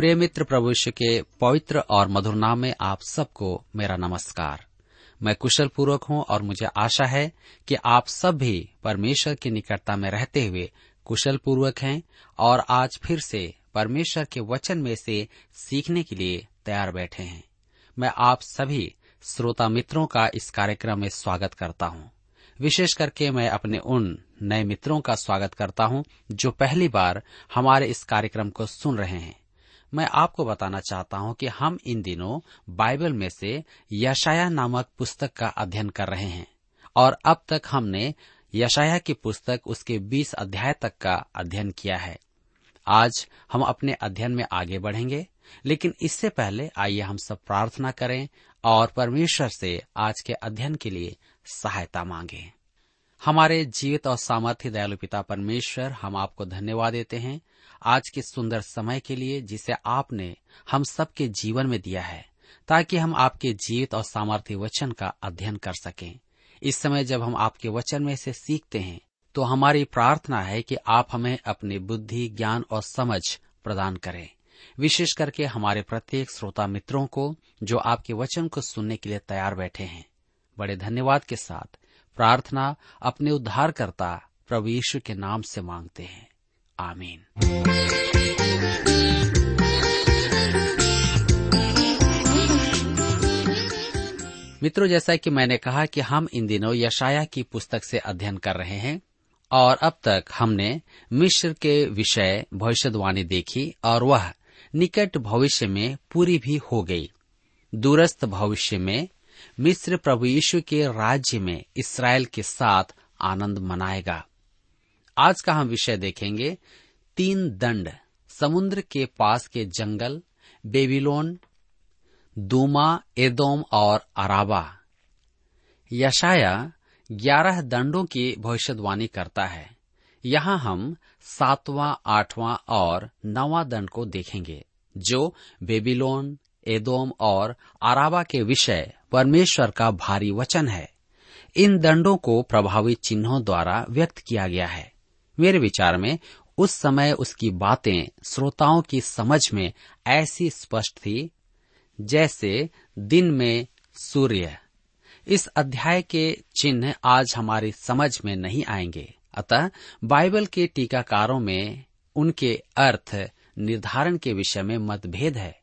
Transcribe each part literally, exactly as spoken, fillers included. प्रिय मित्र, प्रभु यीशु के पवित्र और मधुर नाम में आप सबको मेरा नमस्कार। मैं कुशल पूर्वक हूं और मुझे आशा है कि आप सब भी परमेश्वर की निकटता में रहते हुए कुशल पूर्वक हैं और आज फिर से परमेश्वर के वचन में से सीखने के लिए तैयार बैठे हैं। मैं आप सभी श्रोता मित्रों का इस कार्यक्रम में स्वागत करता हूं। विशेष करके मैं अपने उन नए मित्रों का स्वागत करता हूं जो पहली बार हमारे इस कार्यक्रम को सुन रहे हैं। मैं आपको बताना चाहता हूं कि हम इन दिनों बाइबल में से यशायाह नामक पुस्तक का अध्ययन कर रहे हैं और अब तक हमने यशायाह की पुस्तक उसके बीस अध्याय तक का अध्ययन किया है। आज हम अपने अध्ययन में आगे बढ़ेंगे, लेकिन इससे पहले आइए हम सब प्रार्थना करें और परमेश्वर से आज के अध्ययन के लिए सहायता मांगें। हमारे जीवित और सामर्थ्य दयालु पिता परमेश्वर, हम आपको धन्यवाद देते हैं आज के सुंदर समय के लिए जिसे आपने हम सबके जीवन में दिया है, ताकि हम आपके जीवित और सामर्थ्य वचन का अध्ययन कर सकें। इस समय जब हम आपके वचन में से सीखते हैं तो हमारी प्रार्थना है कि आप हमें अपनी बुद्धि, ज्ञान और समझ प्रदान करें। विशेष करके हमारे प्रत्येक श्रोता मित्रों को जो आपके वचन को सुनने के लिए तैयार बैठे हैं, बड़े धन्यवाद के साथ प्रार्थना अपने उद्धारकर्ता प्रभु यीशु के नाम से मांगते हैं, आमीन। मित्रों, जैसा कि मैंने कहा कि हम इन दिनों यशायाह की पुस्तक से अध्ययन कर रहे हैं और अब तक हमने मिस्र के विषय भविष्यवाणी देखी और वह निकट भविष्य में पूरी भी हो गई। दूरस्थ भविष्य में मिस्र प्रभु यीशु के राज्य में इस्राएल के साथ आनंद मनाएगा। आज का हम विषय देखेंगे तीन दंड, समुद्र के पास के जंगल, बेबीलोन, दूमा, एदोम और अराबा। यशायाह ग्यारह दंडों की भविष्यवाणी करता है। यहाँ हम सातवां, आठवां और नौवां दंड को देखेंगे जो बेबीलोन, एदोम और अराबा के विषय परमेश्वर का भारी वचन है। इन दंडों को प्रभावी चिन्हों द्वारा व्यक्त किया गया है। मेरे विचार में उस समय उसकी बातें श्रोताओं की समझ में ऐसी स्पष्ट थी जैसे दिन में सूर्य। इस अध्याय के चिन्ह आज हमारी समझ में नहीं आएंगे, अतः बाइबल के टीकाकारों में उनके अर्थ निर्धारण के विषय में मतभेद है।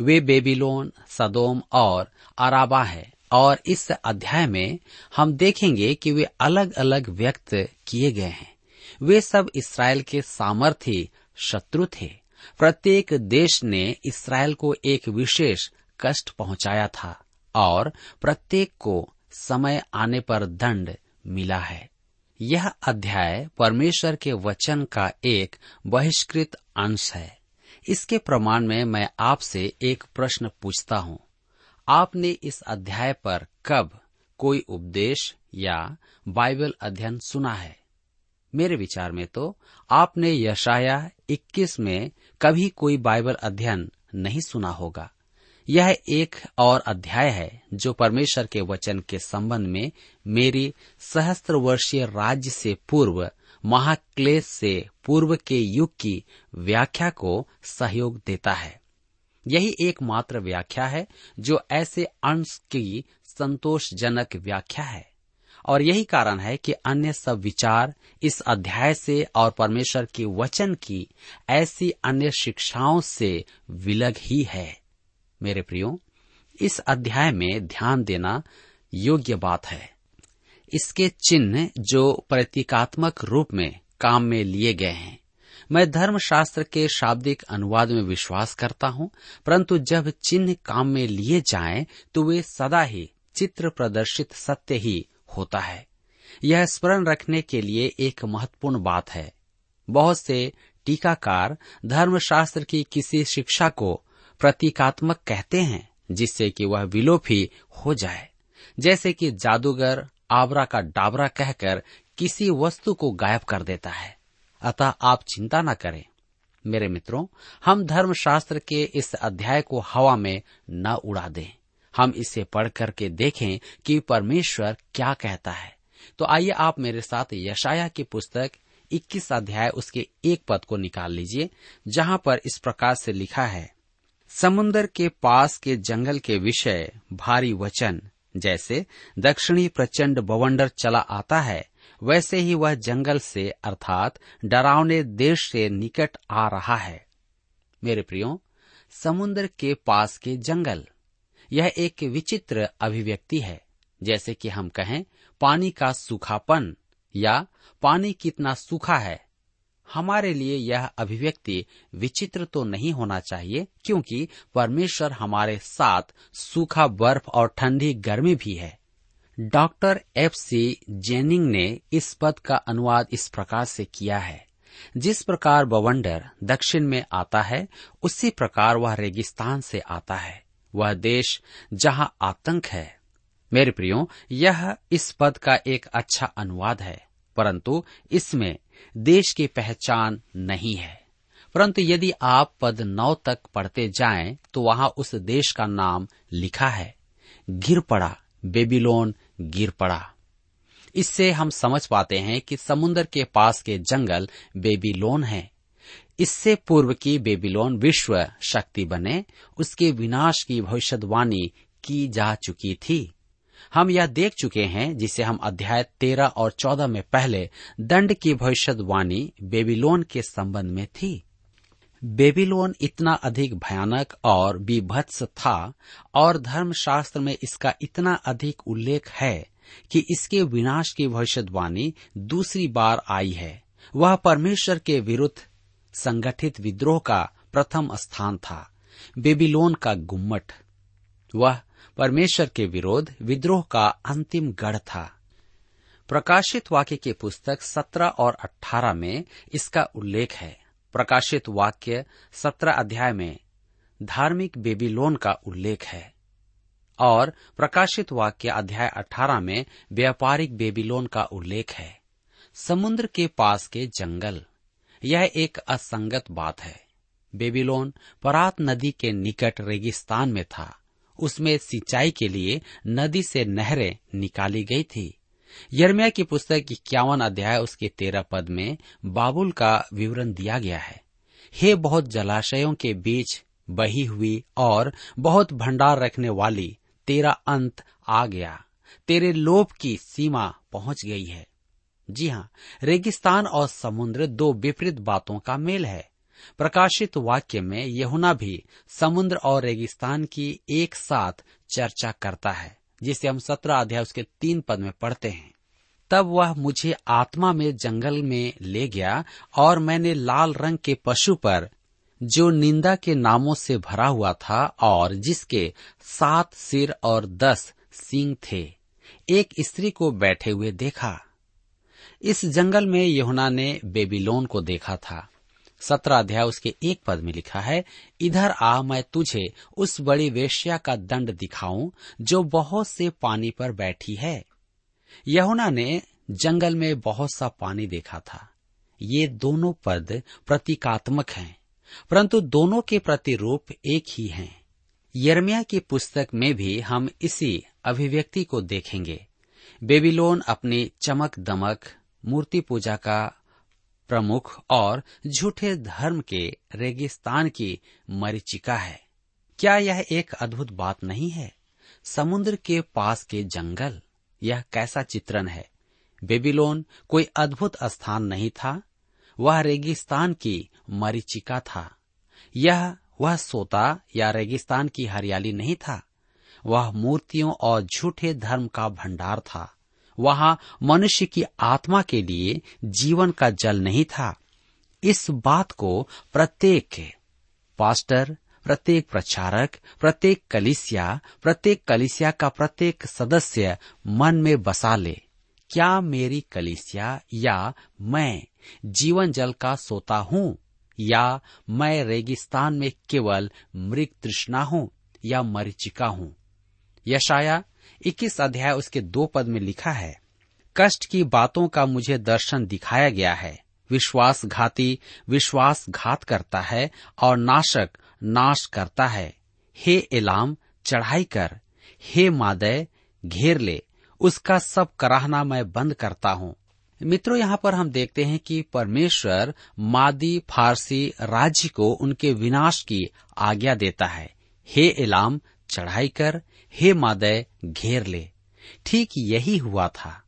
वे बेबीलोन, सदोम और अराबा है और इस अध्याय में हम देखेंगे कि वे अलग अलग व्यक्त किए गए हैं। वे सब इस्राएल के सामर्थी शत्रु थे। प्रत्येक देश ने इस्राएल को एक विशेष कष्ट पहुंचाया था और प्रत्येक को समय आने पर दंड मिला है। यह अध्याय परमेश्वर के वचन का एक बहिष्कृत अंश है। इसके प्रमाण में मैं आपसे एक प्रश्न पूछता हूँ, आपने इस अध्याय पर कब कोई उपदेश या बाइबल अध्ययन सुना है? मेरे विचार में तो आपने यशायाह इक्कीस में कभी कोई बाइबल अध्ययन नहीं सुना होगा। यह एक और अध्याय है जो परमेश्वर के वचन के संबंध में मेरी सहस्त्र वर्षीय राज्य से पूर्व, महाक्लेश से पूर्व के युग की व्याख्या को सहयोग देता है। यही एकमात्र व्याख्या है जो ऐसे अंश की संतोषजनक व्याख्या है और यही कारण है कि अन्य सब विचार इस अध्याय से और परमेश्वर के वचन की ऐसी अन्य शिक्षाओं से विलग ही है। मेरे प्रियो, इस अध्याय में ध्यान देना योग्य बात है। इसके चिन्ह जो प्रतीकात्मक रूप में काम में लिए गए हैं। मैं धर्मशास्त्र के शाब्दिक अनुवाद में विश्वास करता हूँ, परंतु जब चिन्ह काम में लिए जाएं, तो वे सदा ही चित्र प्रदर्शित सत्य ही होता है। यह स्मरण रखने के लिए एक महत्वपूर्ण बात है। बहुत से टीकाकार धर्मशास्त्र की किसी शिक्षा को प्रतीकात्मक कहते हैं, जिससे कि वह विलोप ही हो जाए, जैसे कि जादूगर आबरा का डाबरा कहकर किसी वस्तु को गायब कर देता है। अतः आप चिंता न करें मेरे मित्रों, हम धर्मशास्त्र के इस अध्याय को हवा में न उड़ा दें। हम इसे पढ़ करके देखें कि परमेश्वर क्या कहता है। तो आइए आप मेरे साथ यशायाह की पुस्तक इक्कीस अध्याय उसके एक पद को निकाल लीजिए, जहाँ पर इस प्रकार से लिखा है, समुन्दर के पास के जंगल के विषय भारी वचन, जैसे दक्षिणी प्रचंड बवंडर चला आता है, वैसे ही वह जंगल से अर्थात डरावने देश से निकट आ रहा है। मेरे प्रियो, समुद्र के पास के जंगल, यह एक विचित्र अभिव्यक्ति है। जैसे कि हम कहें पानी का सूखापन या पानी कितना सूखा है। हमारे लिए यह अभिव्यक्ति विचित्र तो नहीं होना चाहिए, क्योंकि परमेश्वर हमारे साथ सूखा बर्फ और ठंडी गर्मी भी है। डॉक्टर एफ सी जेनिंग ने इस पद का अनुवाद इस प्रकार से किया है, जिस प्रकार बवंडर दक्षिण में आता है, उसी प्रकार वह रेगिस्तान से आता है, वह देश जहां आतंक है। मेरे प्रियो, यह इस पद का एक अच्छा अनुवाद है, परंतु इसमें देश की पहचान नहीं है। परंतु यदि आप पद नौ तक पढ़ते जाएं, तो वहां उस देश का नाम लिखा है, गिर पड़ा बेबीलोन गिर पड़ा। इससे हम समझ पाते हैं कि समुद्र के पास के जंगल बेबीलोन है। इससे पूर्व की बेबीलोन विश्व शक्ति बने, उसके विनाश की भविष्यवाणी की जा चुकी थी। हम यह देख चुके हैं, जिसे हम अध्याय तेरह और चौदह में पहले दंड की भविष्यवाणी बेबीलोन के संबंध में थी। बेबीलोन इतना अधिक भयानक और बीभत्स था, और धर्मशास्त्र में इसका इतना अधिक उल्लेख है कि इसके विनाश की भविष्यवाणी दूसरी बार आई है। वह परमेश्वर के विरुद्ध संगठित विद्रोह का प्रथम स्थान था। बेबीलोन का गुम्मट, वह परमेश्वर के विरोध विद्रोह का अंतिम गढ़ था। प्रकाशित वाक्य की पुस्तक सत्रह और अठारह में इसका उल्लेख है। प्रकाशित वाक्य सत्रह अध्याय में धार्मिक बेबीलोन का उल्लेख है, और प्रकाशित वाक्य अध्याय अठारह में व्यापारिक बेबीलोन का उल्लेख है। समुद्र के पास के जंगल, यह एक असंगत बात है। बेबीलोन परात नदी के निकट रेगिस्तान में था। उसमें सिंचाई के लिए नदी से नहरें निकाली गई थी। यिर्मयाह की पुस्तक इक्यावन अध्याय उसके तेरह पद में बाबुल का विवरण दिया गया है। हे बहुत जलाशयों के बीच बही हुई और बहुत भंडार रखने वाली, तेरा अंत आ गया, तेरे लोभ की सीमा पहुंच गई है। जी हाँ, रेगिस्तान और समुद्र दो विपरीत बातों का मेल है। प्रकाशित वाक्य में यूहन्ना भी समुद्र और रेगिस्तान की एक साथ चर्चा करता है, जिसे हम सत्रह अध्याय उसके तीन पद में पढ़ते हैं। तब वह मुझे आत्मा में जंगल में ले गया, और मैंने लाल रंग के पशु पर, जो निंदा के नामों से भरा हुआ था और जिसके सात सिर और दस सींग थे, एक स्त्री को बैठे हुए देखा। इस जंगल में यूहन्ना ने बेबीलोन को देखा था। सत्रह अध्याय उसके एक पद में लिखा है, इधर आ, मैं तुझे उस बड़ी वेश्या का दंड दिखाऊं, जो बहुत से पानी पर बैठी है। यूहन्ना ने जंगल में बहुत सा पानी देखा था। ये दोनों पद प्रतीकात्मक हैं, परंतु दोनों के प्रतिरूप एक ही हैं। यिर्मयाह की पुस्तक में भी हम इसी अभिव्यक्ति को देखेंगे। बेबीलोन अपनी चमक दमक, मूर्ति पूजा का प्रमुख और झूठे धर्म के रेगिस्तान की मरीचिका है। क्या यह एक अद्भुत बात नहीं है? समुद्र के पास के जंगल, यह कैसा चित्रण है। बेबीलोन कोई अद्भुत स्थान नहीं था, वह रेगिस्तान की मरीचिका था। यह वह सोता या रेगिस्तान की हरियाली नहीं था, वह मूर्तियों और झूठे धर्म का भंडार था। वहाँ मनुष्य की आत्मा के लिए जीवन का जल नहीं था। इस बात को प्रत्येक पास्टर, प्रत्येक प्रचारक, प्रत्येक कलीसिया, प्रत्येक कलीसिया का प्रत्येक सदस्य मन में बसा ले। क्या मेरी कलीसिया या मैं जीवन जल का सोता हूँ, या मैं रेगिस्तान में केवल मृग तृष्णा हूँ या मरीचिका हूँ। यशायाह इक्कीस अध्याय उसके दो पद में लिखा है, कष्ट की बातों का मुझे दर्शन दिखाया गया है। विश्वासघाती विश्वासघात करता है और नाशक नाश करता है। हे एलाम चढ़ाई कर, हे मादै घेर ले, उसका सब कराहना मैं बंद करता हूँ। मित्रों, यहाँ पर हम देखते हैं कि परमेश्वर मादी फारसी राज्य को उनके विनाश की आज्ञा देता है। हे एलाम चढ़ाई कर, हे मादै घेर ले। ठीक यही हुआ था।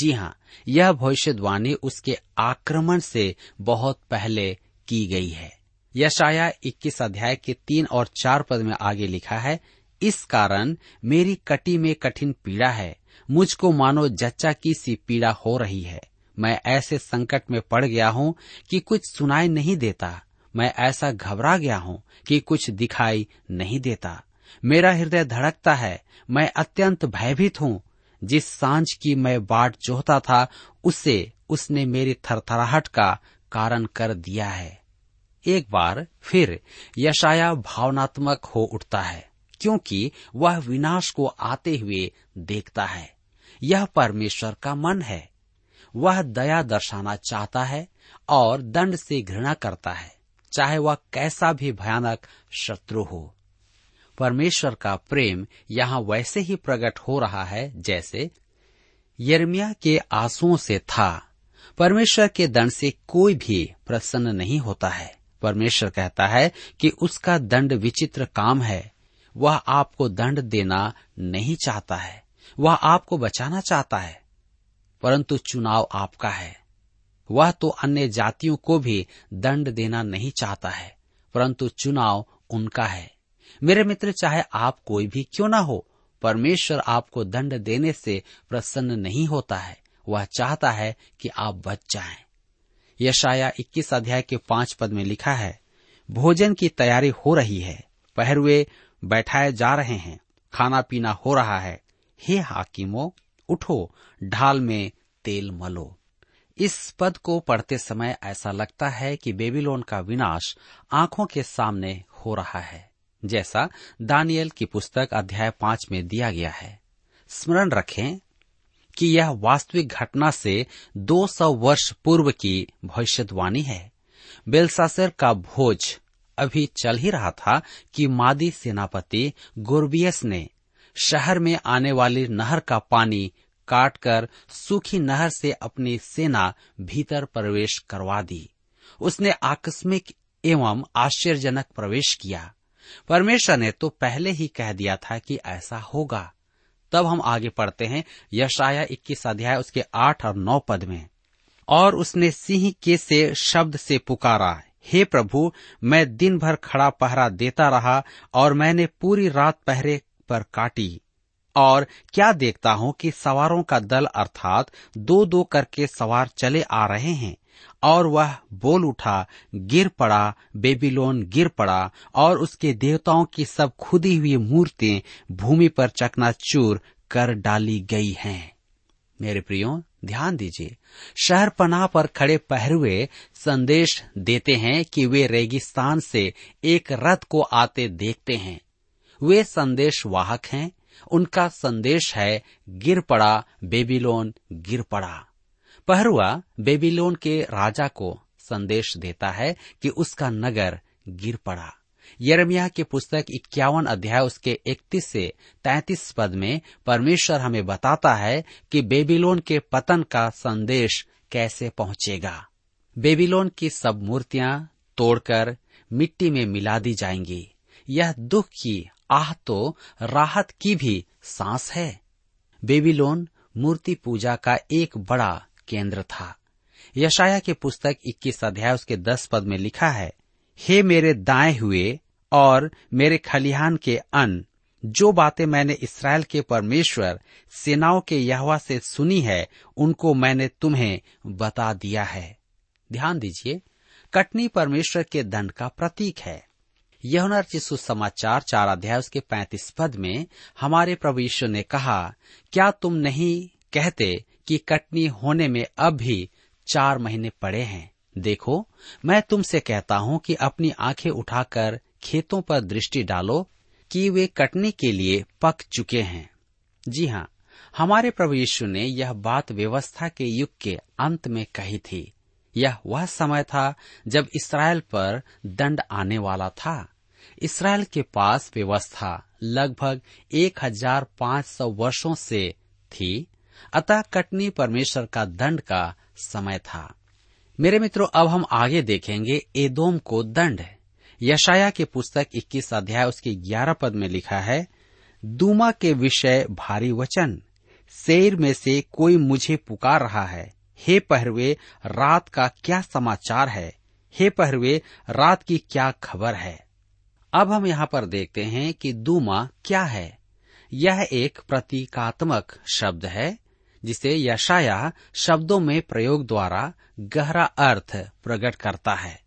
जी हाँ, यह भविष्यवाणी उसके आक्रमण से बहुत पहले की गई है। यशायाह इक्कीस अध्याय के तीन और चार पद में आगे लिखा है, इस कारण मेरी कटी में कठिन पीड़ा है, मुझको मानो जच्चा की सी पीड़ा हो रही है। मैं ऐसे संकट में पड़ गया हूँ कि कुछ सुनाई नहीं देता, मैं ऐसा घबरा गया हूँ कि कुछ दिखाई नहीं देता। मेरा हृदय धड़कता है, मैं अत्यंत भयभीत हूँ। जिस सांझ की मैं बाट जोहता था, उसे उसने मेरी थरथराहट का कारण कर दिया है। एक बार फिर यशायाह भावनात्मक हो उठता है, क्योंकि वह विनाश को आते हुए देखता है। यह परमेश्वर का मन है। वह दया दर्शाना चाहता है और दंड से घृणा करता है, चाहे वह कैसा भी भयानक शत्रु हो। परमेश्वर का प्रेम यहाँ वैसे ही प्रकट हो रहा है जैसे यिर्मयाह के आंसुओं से था। परमेश्वर के दंड से कोई भी प्रसन्न नहीं होता है। परमेश्वर कहता है कि उसका दंड विचित्र काम है। वह आपको दंड देना नहीं चाहता है, वह आपको बचाना चाहता है, परंतु चुनाव आपका है। वह तो अन्य जातियों को भी दंड देना नहीं चाहता है, परंतु चुनाव उनका है। मेरे मित्र, चाहे आप कोई भी क्यों ना हो, परमेश्वर आपको दंड देने से प्रसन्न नहीं होता है। वह चाहता है कि आप बच जाएं। यशायाह इक्कीस अध्याय के पांच पद में लिखा है, भोजन की तैयारी हो रही है, पहरुए बैठाए जा रहे हैं, खाना पीना हो रहा है। हे हाकिमों, उठो, ढाल में तेल मलो। इस पद को पढ़ते समय ऐसा लगता है कि बेबीलोन का विनाश आंखों के सामने हो रहा है, जैसा दानियल की पुस्तक अध्याय पांच में दिया गया है। स्मरण रखें कि यह वास्तविक घटना से दो सौ वर्ष पूर्व की भविष्यवाणी है। बेलसासेर का भोज अभी चल ही रहा था कि मादी सेनापति गोरबियस ने शहर में आने वाली नहर का पानी काटकर सूखी नहर से अपनी सेना भीतर प्रवेश करवा दी। उसने आकस्मिक एवं आश्चर्यजनक प्रवेश किया। परमेश्वर ने तो पहले ही कह दिया था कि ऐसा होगा। तब हम आगे पढ़ते हैं यशायाह इक्कीस अध्याय उसके आठ और नौ पद में, और उसने सिंह के से शब्द से पुकारा, हे प्रभु, मैं दिन भर खड़ा पहरा देता रहा और मैंने पूरी रात पहरे पर काटी, और क्या देखता हूँ कि सवारों का दल अर्थात दो दो करके सवार चले आ रहे हैं। और वह बोल उठा, गिर पड़ा बेबीलोन, गिर पड़ा, और उसके देवताओं की सब खुदी हुई मूर्तियां भूमि पर चकनाचूर कर डाली गई हैं। मेरे प्रियो, ध्यान दीजिए, शहर पनाह पर खड़े पहरुए संदेश देते हैं कि वे रेगिस्तान से एक रथ को आते देखते हैं। वे संदेश वाहक हैं। उनका संदेश है, गिर पड़ा बेबीलोन, गिर पड़ा। पहरुआ बेबीलोन के राजा को संदेश देता है कि उसका नगर गिर पड़ा। यिर्मयाह की पुस्तक इक्यावन अध्याय उसके इकतीस से तैंतीस पद में परमेश्वर हमें बताता है कि बेबीलोन के पतन का संदेश कैसे पहुंचेगा। बेबीलोन की सब मूर्तियां तोड़कर मिट्टी में मिला दी जाएंगी। यह दुख की आह तो राहत की भी सांस है। बेबीलोन मूर्ति पूजा का एक बड़ा केंद्र था। यशायाह के पुस्तक इक्कीस अध्याय उसके दस पद में लिखा है, हे मेरे दाएं हुए और मेरे खलिहान के अन्न, जो बातें मैंने इस्राएल के परमेश्वर सेनाओं के यहोवा से सुनी है, उनको मैंने तुम्हें बता दिया है। ध्यान दीजिए, कटनी परमेश्वर के दंड का प्रतीक है। यूहन्ना रचित सुसमाचार चार अध्याय उसके पैंतीस पद में हमारे प्रभु यीशु ने कहा, क्या तुम नहीं कहते कि कटनी होने में अब भी चार महीने पड़े हैं? देखो, मैं तुमसे कहता हूँ कि अपनी आंखें उठाकर खेतों पर दृष्टि डालो कि वे कटनी के लिए पक चुके हैं। जी हाँ, हमारे प्रभु यीशु ने यह बात व्यवस्था के युग के अंत में कही थी। यह वह समय था जब इसराइल पर दंड आने वाला था। इसराइल के पास व्यवस्था लगभग एक हजार पांच सौ वर्षों से थी, अतः कटनी परमेश्वर का दंड का समय था। मेरे मित्रों, अब हम आगे देखेंगे एदोम को दंड। यशायाह की पुस्तक इक्कीस अध्याय उसके ग्यारह पद में लिखा है, दूमा के विषय भारी वचन, सेर में से कोई मुझे पुकार रहा है, हे पहरुए, रात का क्या समाचार है, हे पहरुए, रात की क्या खबर है। अब हम यहाँ पर देखते हैं कि दूमा क्या है। यह एक प्रतीकात्मक शब्द है जिसे यशायाह शब्दों में प्रयोग द्वारा गहरा अर्थ प्रकट करता है।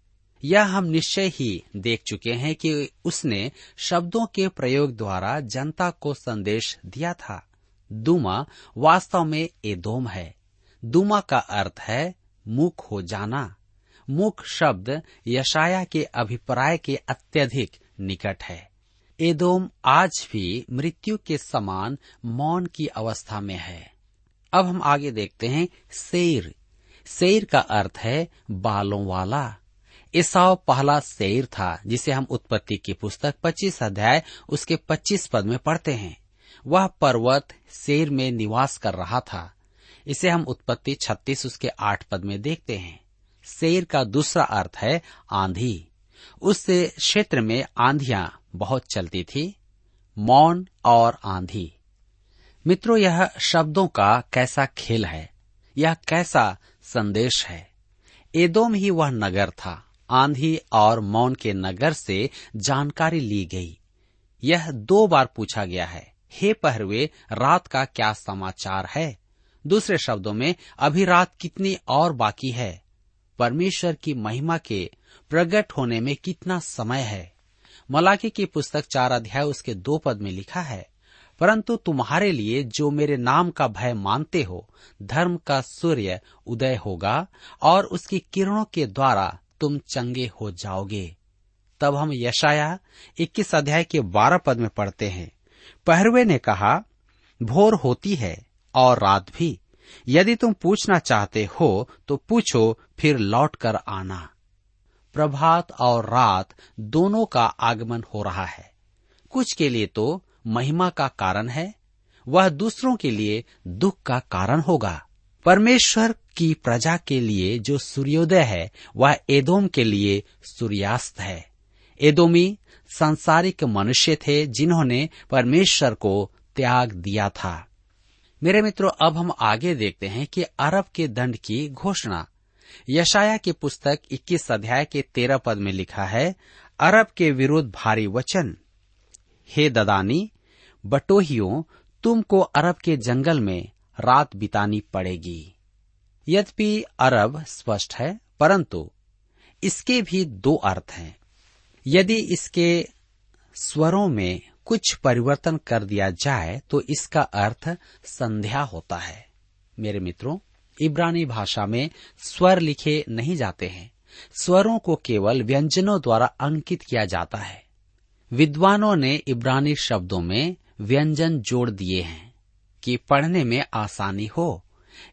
यह हम निश्चय ही देख चुके हैं कि उसने शब्दों के प्रयोग द्वारा जनता को संदेश दिया था। दूमा वास्तव में एदोम है। दूमा का अर्थ है मूक हो जाना। मूक शब्द यशायाह के अभिप्राय के अत्यधिक निकट है। एदोम आज भी मृत्यु के समान मौन की अवस्था में है। अब हम आगे देखते हैं सेर। सेर का अर्थ है बालों वाला। एसाव पहला सेर था, जिसे हम उत्पत्ति की पुस्तक पच्चीस अध्याय उसके पच्चीस पद में पढ़ते हैं। वह पर्वत सेर में निवास कर रहा था। इसे हम उत्पत्ति छत्तीस उसके आठ पद में देखते हैं। सेर का दूसरा अर्थ है आंधी। उस क्षेत्र में आंधियां बहुत चलती थी। मौन और आंधी। मित्रों, यह शब्दों का कैसा खेल है, यह कैसा संदेश है। एदोम ही वह नगर था। आंधी और मौन के नगर से जानकारी ली गई। यह दो बार पूछा गया है, हे पहरुए, रात का क्या समाचार है। दूसरे शब्दों में, अभी रात कितनी और बाकी है, परमेश्वर की महिमा के प्रकट होने में कितना समय है। मलाकी की पुस्तक चार अध्याय उसके दो पद में लिखा है, परंतु तुम्हारे लिए जो मेरे नाम का भय मानते हो, धर्म का सूर्य उदय होगा और उसकी किरणों के द्वारा तुम चंगे हो जाओगे। तब हम यशायाह इक्कीस अध्याय के बारह पद में पढ़ते हैं, पहरुए ने कहा, भोर होती है और रात भी, यदि तुम पूछना चाहते हो तो पूछो, फिर लौट कर आना। प्रभात और रात दोनों का आगमन हो रहा है। कुछ के लिए तो महिमा का कारण है, वह दूसरों के लिए दुख का कारण होगा। परमेश्वर की प्रजा के लिए जो सूर्योदय है, वह एदोम के लिए सूर्यास्त है। एदोमी सांसारिक मनुष्य थे जिन्होंने परमेश्वर को त्याग दिया था। मेरे मित्रों, अब हम आगे देखते हैं कि अरब के दंड की घोषणा। यशायाह की पुस्तक इक्कीस अध्याय के तेरह पद में लिखा है, अरब के विरुद्ध भारी वचन, हे ददानी बटोहियों, तुमको अरब के जंगल में रात बितानी पड़ेगी। यद्यपि अरब स्पष्ट है, परंतु इसके भी दो अर्थ हैं। यदि इसके स्वरों में कुछ परिवर्तन कर दिया जाए तो इसका अर्थ संध्या होता है। मेरे मित्रों, इब्रानी भाषा में स्वर लिखे नहीं जाते हैं। स्वरों को केवल व्यंजनों द्वारा अंकित किया जाता है। विद्वानों ने इब्रानी शब्दों में व्यंजन जोड़ दिए हैं कि पढ़ने में आसानी हो।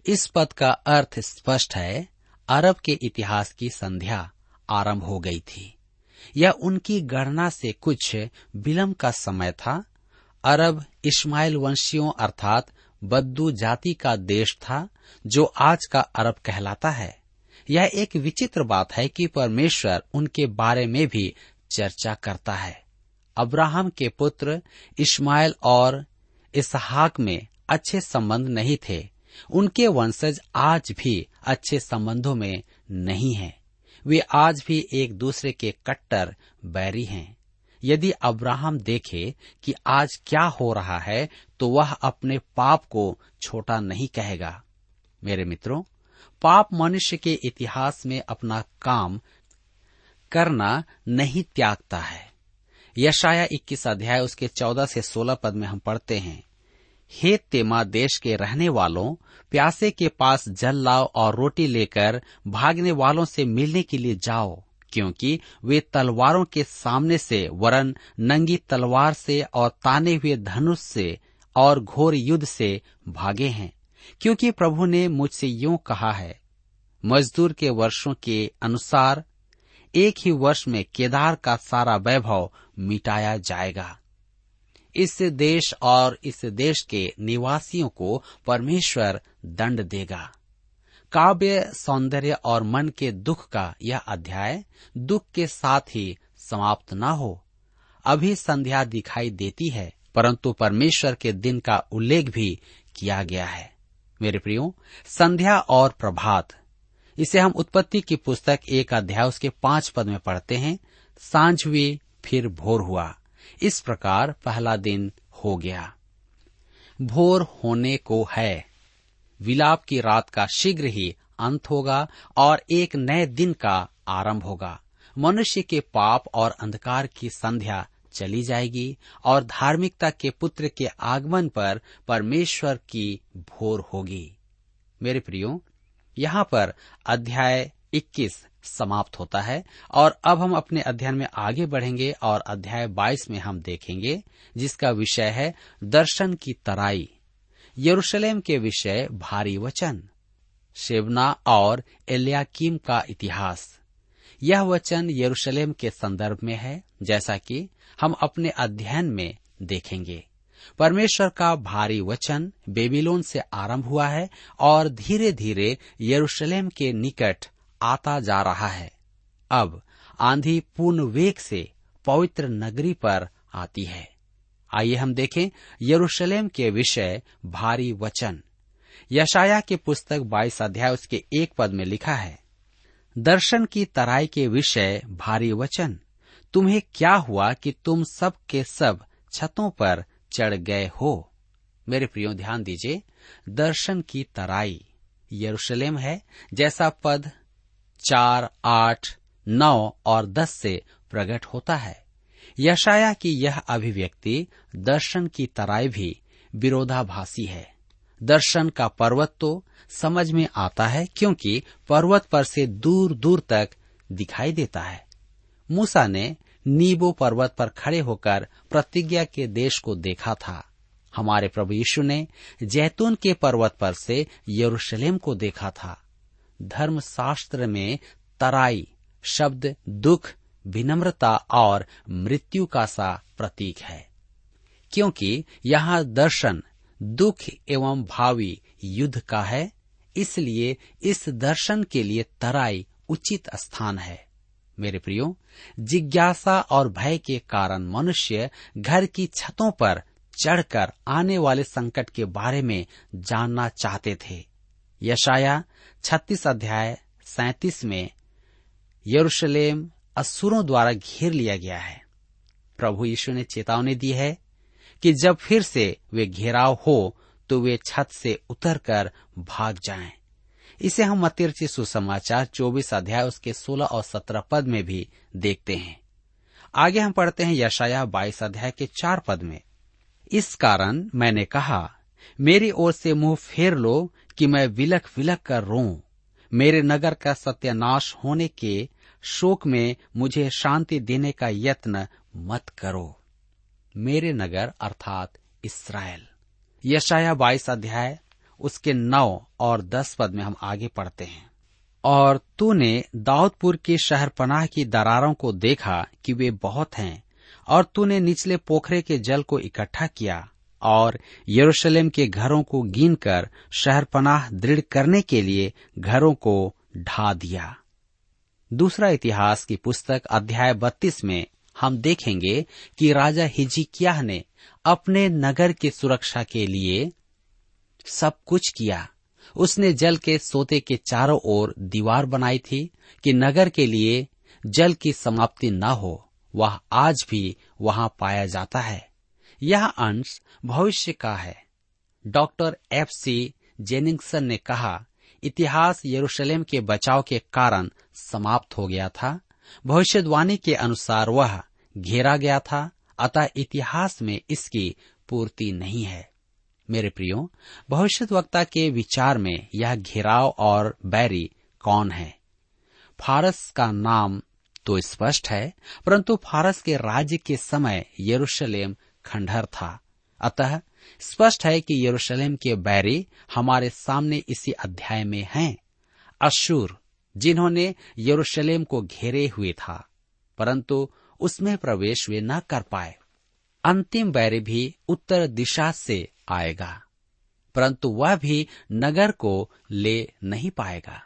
इस पद का अर्थ स्पष्ट है, अरब के इतिहास की संध्या आरंभ हो गई थी। यह उनकी गणना से कुछ विलम्ब का समय था। अरब इश्माइल वंशियों अर्थात बद्दू जाति का देश था, जो आज का अरब कहलाता है। यह एक विचित्र बात है कि परमेश्वर उनके बारे में भी चर्चा करता है। अब्राहम के पुत्र इश्माइल और इसहाक में अच्छे संबंध नहीं थे। उनके वंशज आज भी अच्छे संबंधों में नहीं हैं। वे आज भी एक दूसरे के कट्टर बैरी हैं। यदि अब्राहम देखे कि आज क्या हो रहा है तो वह अपने पाप को छोटा नहीं कहेगा। मेरे मित्रों, पाप मनुष्य के इतिहास में अपना काम करना नहीं त्यागता है। यशायाह इक्कीस अध्याय उसके चौदह से सोलह पद में हम पढ़ते हैं, हे तेमा देश के रहने वालों, प्यासे के पास जल लाओ और रोटी लेकर भागने वालों से मिलने के लिए जाओ, क्योंकि वे तलवारों के सामने से वरन नंगी तलवार से और ताने हुए धनुष से और घोर युद्ध से भागे हैं, क्योंकि प्रभु ने मुझसे यूं कहा है, मजदूर के वर्षों के अनुसार एक ही वर्ष में केदार का सारा वैभव मिटाया जाएगा। इस देश और इस देश के निवासियों को परमेश्वर दंड देगा। काव्य सौंदर्य और मन के दुख का यह अध्याय दुख के साथ ही समाप्त न हो। अभी संध्या दिखाई देती है, परंतु परमेश्वर के दिन का उल्लेख भी किया गया है। मेरे प्रियो, संध्या और प्रभात, इसे हम उत्पत्ति की पुस्तक एक अध्याय उसके पांच पद में पढ़ते हैं, सांझ हुई फिर भोर हुआ, इस प्रकार पहला दिन हो गया। भोर होने को है, विलाप की रात का शीघ्र ही अंत होगा और एक नए दिन का आरंभ होगा। मनुष्य के पाप और अंधकार की संध्या चली जाएगी और धार्मिकता के पुत्र के आगमन पर परमेश्वर की भोर होगी। मेरे प्रियो, यहाँ पर अध्याय इक्कीस समाप्त होता है और अब हम अपने अध्ययन में आगे बढ़ेंगे और अध्याय बाईस में हम देखेंगे, जिसका विषय है दर्शन की तराई, यरूशलेम के विषय भारी वचन, शेबना और एलियाकीम का इतिहास। यह वचन यरूशलेम के संदर्भ में है, जैसा कि हम अपने अध्ययन में देखेंगे। परमेश्वर का भारी वचन बेबीलोन से आरंभ हुआ है और धीरे धीरे यरूशलेम के निकट आता जा रहा है। अब आंधी पूर्ण वेग से पवित्र नगरी पर आती है। आइए हम देखें यरूशलेम के विषय भारी वचन। यशायाह की पुस्तक बाईस अध्याय उसके एक पद में लिखा है, दर्शन की तराई के विषय भारी वचन, तुम्हें क्या हुआ कि तुम सब के सब छतों पर चढ़ गए हो। मेरे प्रियो, ध्यान दीजिए, दर्शन की तराई यरूशलेम है, जैसा पद चार आठ नौ और दस से प्रकट होता है। यशायाह की यह अभिव्यक्ति दर्शन की तराई भी विरोधाभासी है। दर्शन का पर्वत तो समझ में आता है, क्योंकि पर्वत पर से दूर दूर तक दिखाई देता है। मूसा ने नीबो पर्वत पर खड़े होकर प्रतिज्ञा के देश को देखा था। हमारे प्रभु यीशु ने जैतून के पर्वत पर से यरूशलेम को देखा था। धर्मशास्त्र में तराई शब्द दुख, विनम्रता और मृत्यु का सा प्रतीक है, क्योंकि यहाँ दर्शन दुख एवं भावी युद्ध का है। इसलिए इस दर्शन के लिए तराई उचित स्थान है। मेरे प्रियो, जिज्ञासा और भय के कारण मनुष्य घर की छतों पर चढ़कर आने वाले संकट के बारे में जानना चाहते थे। यशायाह छत्तीस अध्याय सैंतीस में यरूशलेम असुरों द्वारा घेर लिया गया है। प्रभु यीशु ने चेतावनी दी है कि जब फिर से वे घेराव हो तो वे छत से उतरकर भाग जाएं। इसे हम मत्ती सुसमाचार चौबीस अध्याय उसके सोलह और सत्रह पद में भी देखते हैं। आगे हम पढ़ते हैं यशायाह बाईस अध्याय के चार पद में, इस कारण मैंने कहा, मेरी ओर से मुंह फेर लो कि मैं विलख विलख कर रोऊं। मेरे नगर का सत्यानाश होने के शोक में मुझे शांति देने का यत्न मत करो। मेरे नगर अर्थात इसराइल। यशायाह बाईस अध्याय उसके नौ और दस पद में हम आगे पढ़ते हैं, और तूने दाऊदपुर के शहरपनाह की दरारों को देखा कि वे बहुत हैं, और तूने निचले पोखरे के जल को इकट्ठा किया और यरूशलेम के घरों को गिनकर शहरपनाह दृढ़ करने के लिए घरों को ढा दिया। दूसरा इतिहास की पुस्तक अध्याय बत्तीस में हम देखेंगे कि राजा हिजकिय्याह ने अपने नगर की सुरक्षा के लिए सब कुछ किया। उसने जल के सोते के चारों ओर दीवार बनाई थी कि नगर के लिए जल की समाप्ति न हो। वह आज भी वहां पाया जाता है। यह अंश भविष्य का है। डॉक्टर एफ सी जेनिंगसन ने कहा, इतिहास यरूशलेम के बचाव के कारण समाप्त हो गया था। भविष्यवाणी के अनुसार वह घेरा गया था, अतः इतिहास में इसकी पूर्ति नहीं है। मेरे प्रियो, भविष्यद्वक्ता के विचार में यह घेराव और बैरी कौन है? फारस का नाम तो स्पष्ट है, परंतु फारस के राज्य के समय यरूशलेम खंडहर था। अतः स्पष्ट है कि यरूशलेम के बैरी हमारे सामने इसी अध्याय में हैं। अश्शूर, जिन्होंने यरूशलेम को घेरे हुए था, परंतु उसमें प्रवेश वे न कर पाए। अंतिम बैरी भी उत्तर दिशा से आएगा, परंतु वह भी नगर को ले नहीं पाएगा।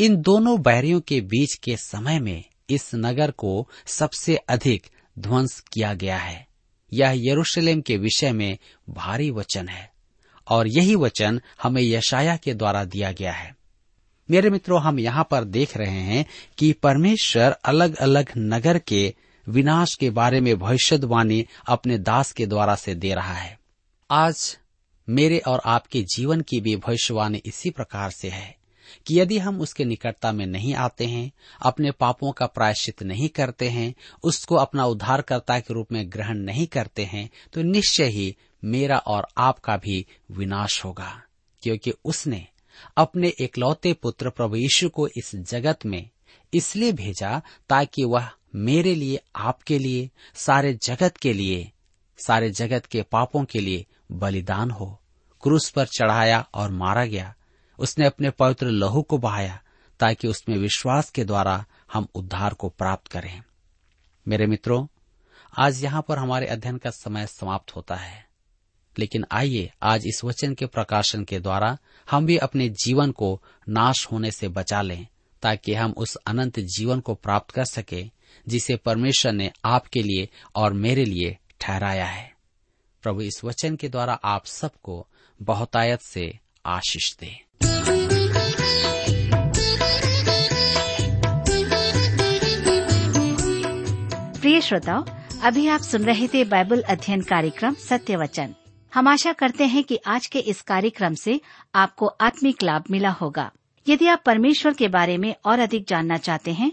इन दोनों बैरियों के बीच के समय में इस नगर को सबसे अधिक ध्वंस किया गया है। यह यरूशलेम के विषय में भारी वचन है, और यही वचन हमें यशायाह के द्वारा दिया गया है। मेरे मित्रों, हम यहाँ पर देख रहे हैं कि परमेश्वर अलग अलग नगर के विनाश के बारे में भविष्यवाणी अपने दास के द्वारा से दे रहा है। आज मेरे और आपके जीवन की भी भविष्यवाणी इसी प्रकार से है कि यदि हम उसके निकटता में नहीं आते हैं, अपने पापों का प्रायश्चित नहीं करते हैं, उसको अपना उद्धारकर्ता के रूप में ग्रहण नहीं करते हैं, तो निश्चय ही मेरा और आपका भी विनाश होगा, क्योंकि उसने अपने एकलौते पुत्र प्रभु यीशु को इस जगत में इसलिए भेजा ताकि वह मेरे लिए, आपके लिए, सारे जगत के लिए, सारे जगत के पापों के लिए बलिदान हो। क्रूस पर चढ़ाया और मारा गया। उसने अपने पवित्र लहू को बहाया ताकि उसमें विश्वास के द्वारा हम उद्धार को प्राप्त करें। मेरे मित्रों, आज यहाँ पर हमारे अध्ययन का समय समाप्त होता है, लेकिन आइए आज इस वचन के प्रकाशन के द्वारा हम भी अपने जीवन को नाश होने से बचा लें, ताकि हम उस अनंत जीवन को प्राप्त कर सके जिसे परमेश्वर ने आपके लिए और मेरे लिए ठहराया है। प्रभु इस वचन के द्वारा आप सबको बहुतायत से आशीष दे। प्रिय श्रोताओ, अभी आप सुन रहे थे बाइबल अध्ययन कार्यक्रम सत्य वचन। हम आशा करते हैं कि आज के इस कार्यक्रम से आपको आत्मिक लाभ मिला होगा। यदि आप परमेश्वर के बारे में और अधिक जानना चाहते हैं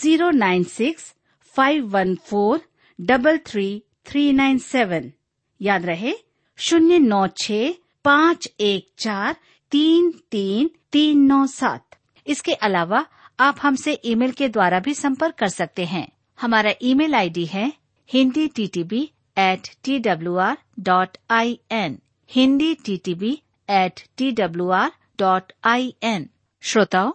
zero nine six five one four double three three nine seven. याद रहे शून्य नौ छः पाँच एक चार तीन तीन तीन नौ सात। इसके अलावा आप हमसे ईमेल के द्वारा भी संपर्क कर सकते हैं। हमारा ईमेल आईडी है Hindi T T B at T W R dot I N, Hindi T T B at T W R dot I N. श्रोताओ,